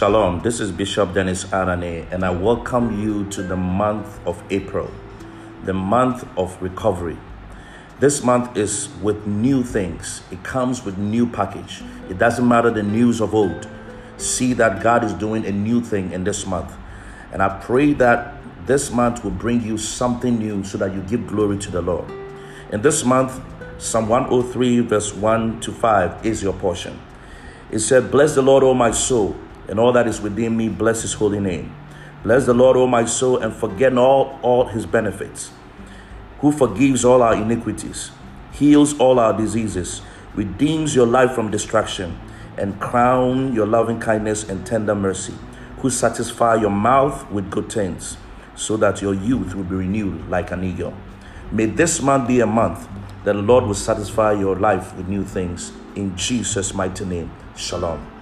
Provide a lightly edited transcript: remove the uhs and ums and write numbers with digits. Shalom, this is Bishop Dennis Anane, and I welcome you to the month of April, the month of recovery. This month is with new things. It comes with new package. It doesn't matter the news of old. See that God is doing a new thing in this month. And I pray that this month will bring you something new so that you give glory to the Lord. In this month, Psalm 103 verse 1 to 5 is your portion. It said, "Bless the Lord, O my soul, and all that is within me, bless his holy name. Bless the Lord, O my soul, and forget all his benefits. Who forgives all our iniquities, heals all our diseases, redeems your life from destruction, and crown your loving kindness and tender mercy. Who satisfy your mouth with good things, so that your youth will be renewed like an eagle." May this month be a month that the Lord will satisfy your life with new things. In Jesus' mighty name, Shalom.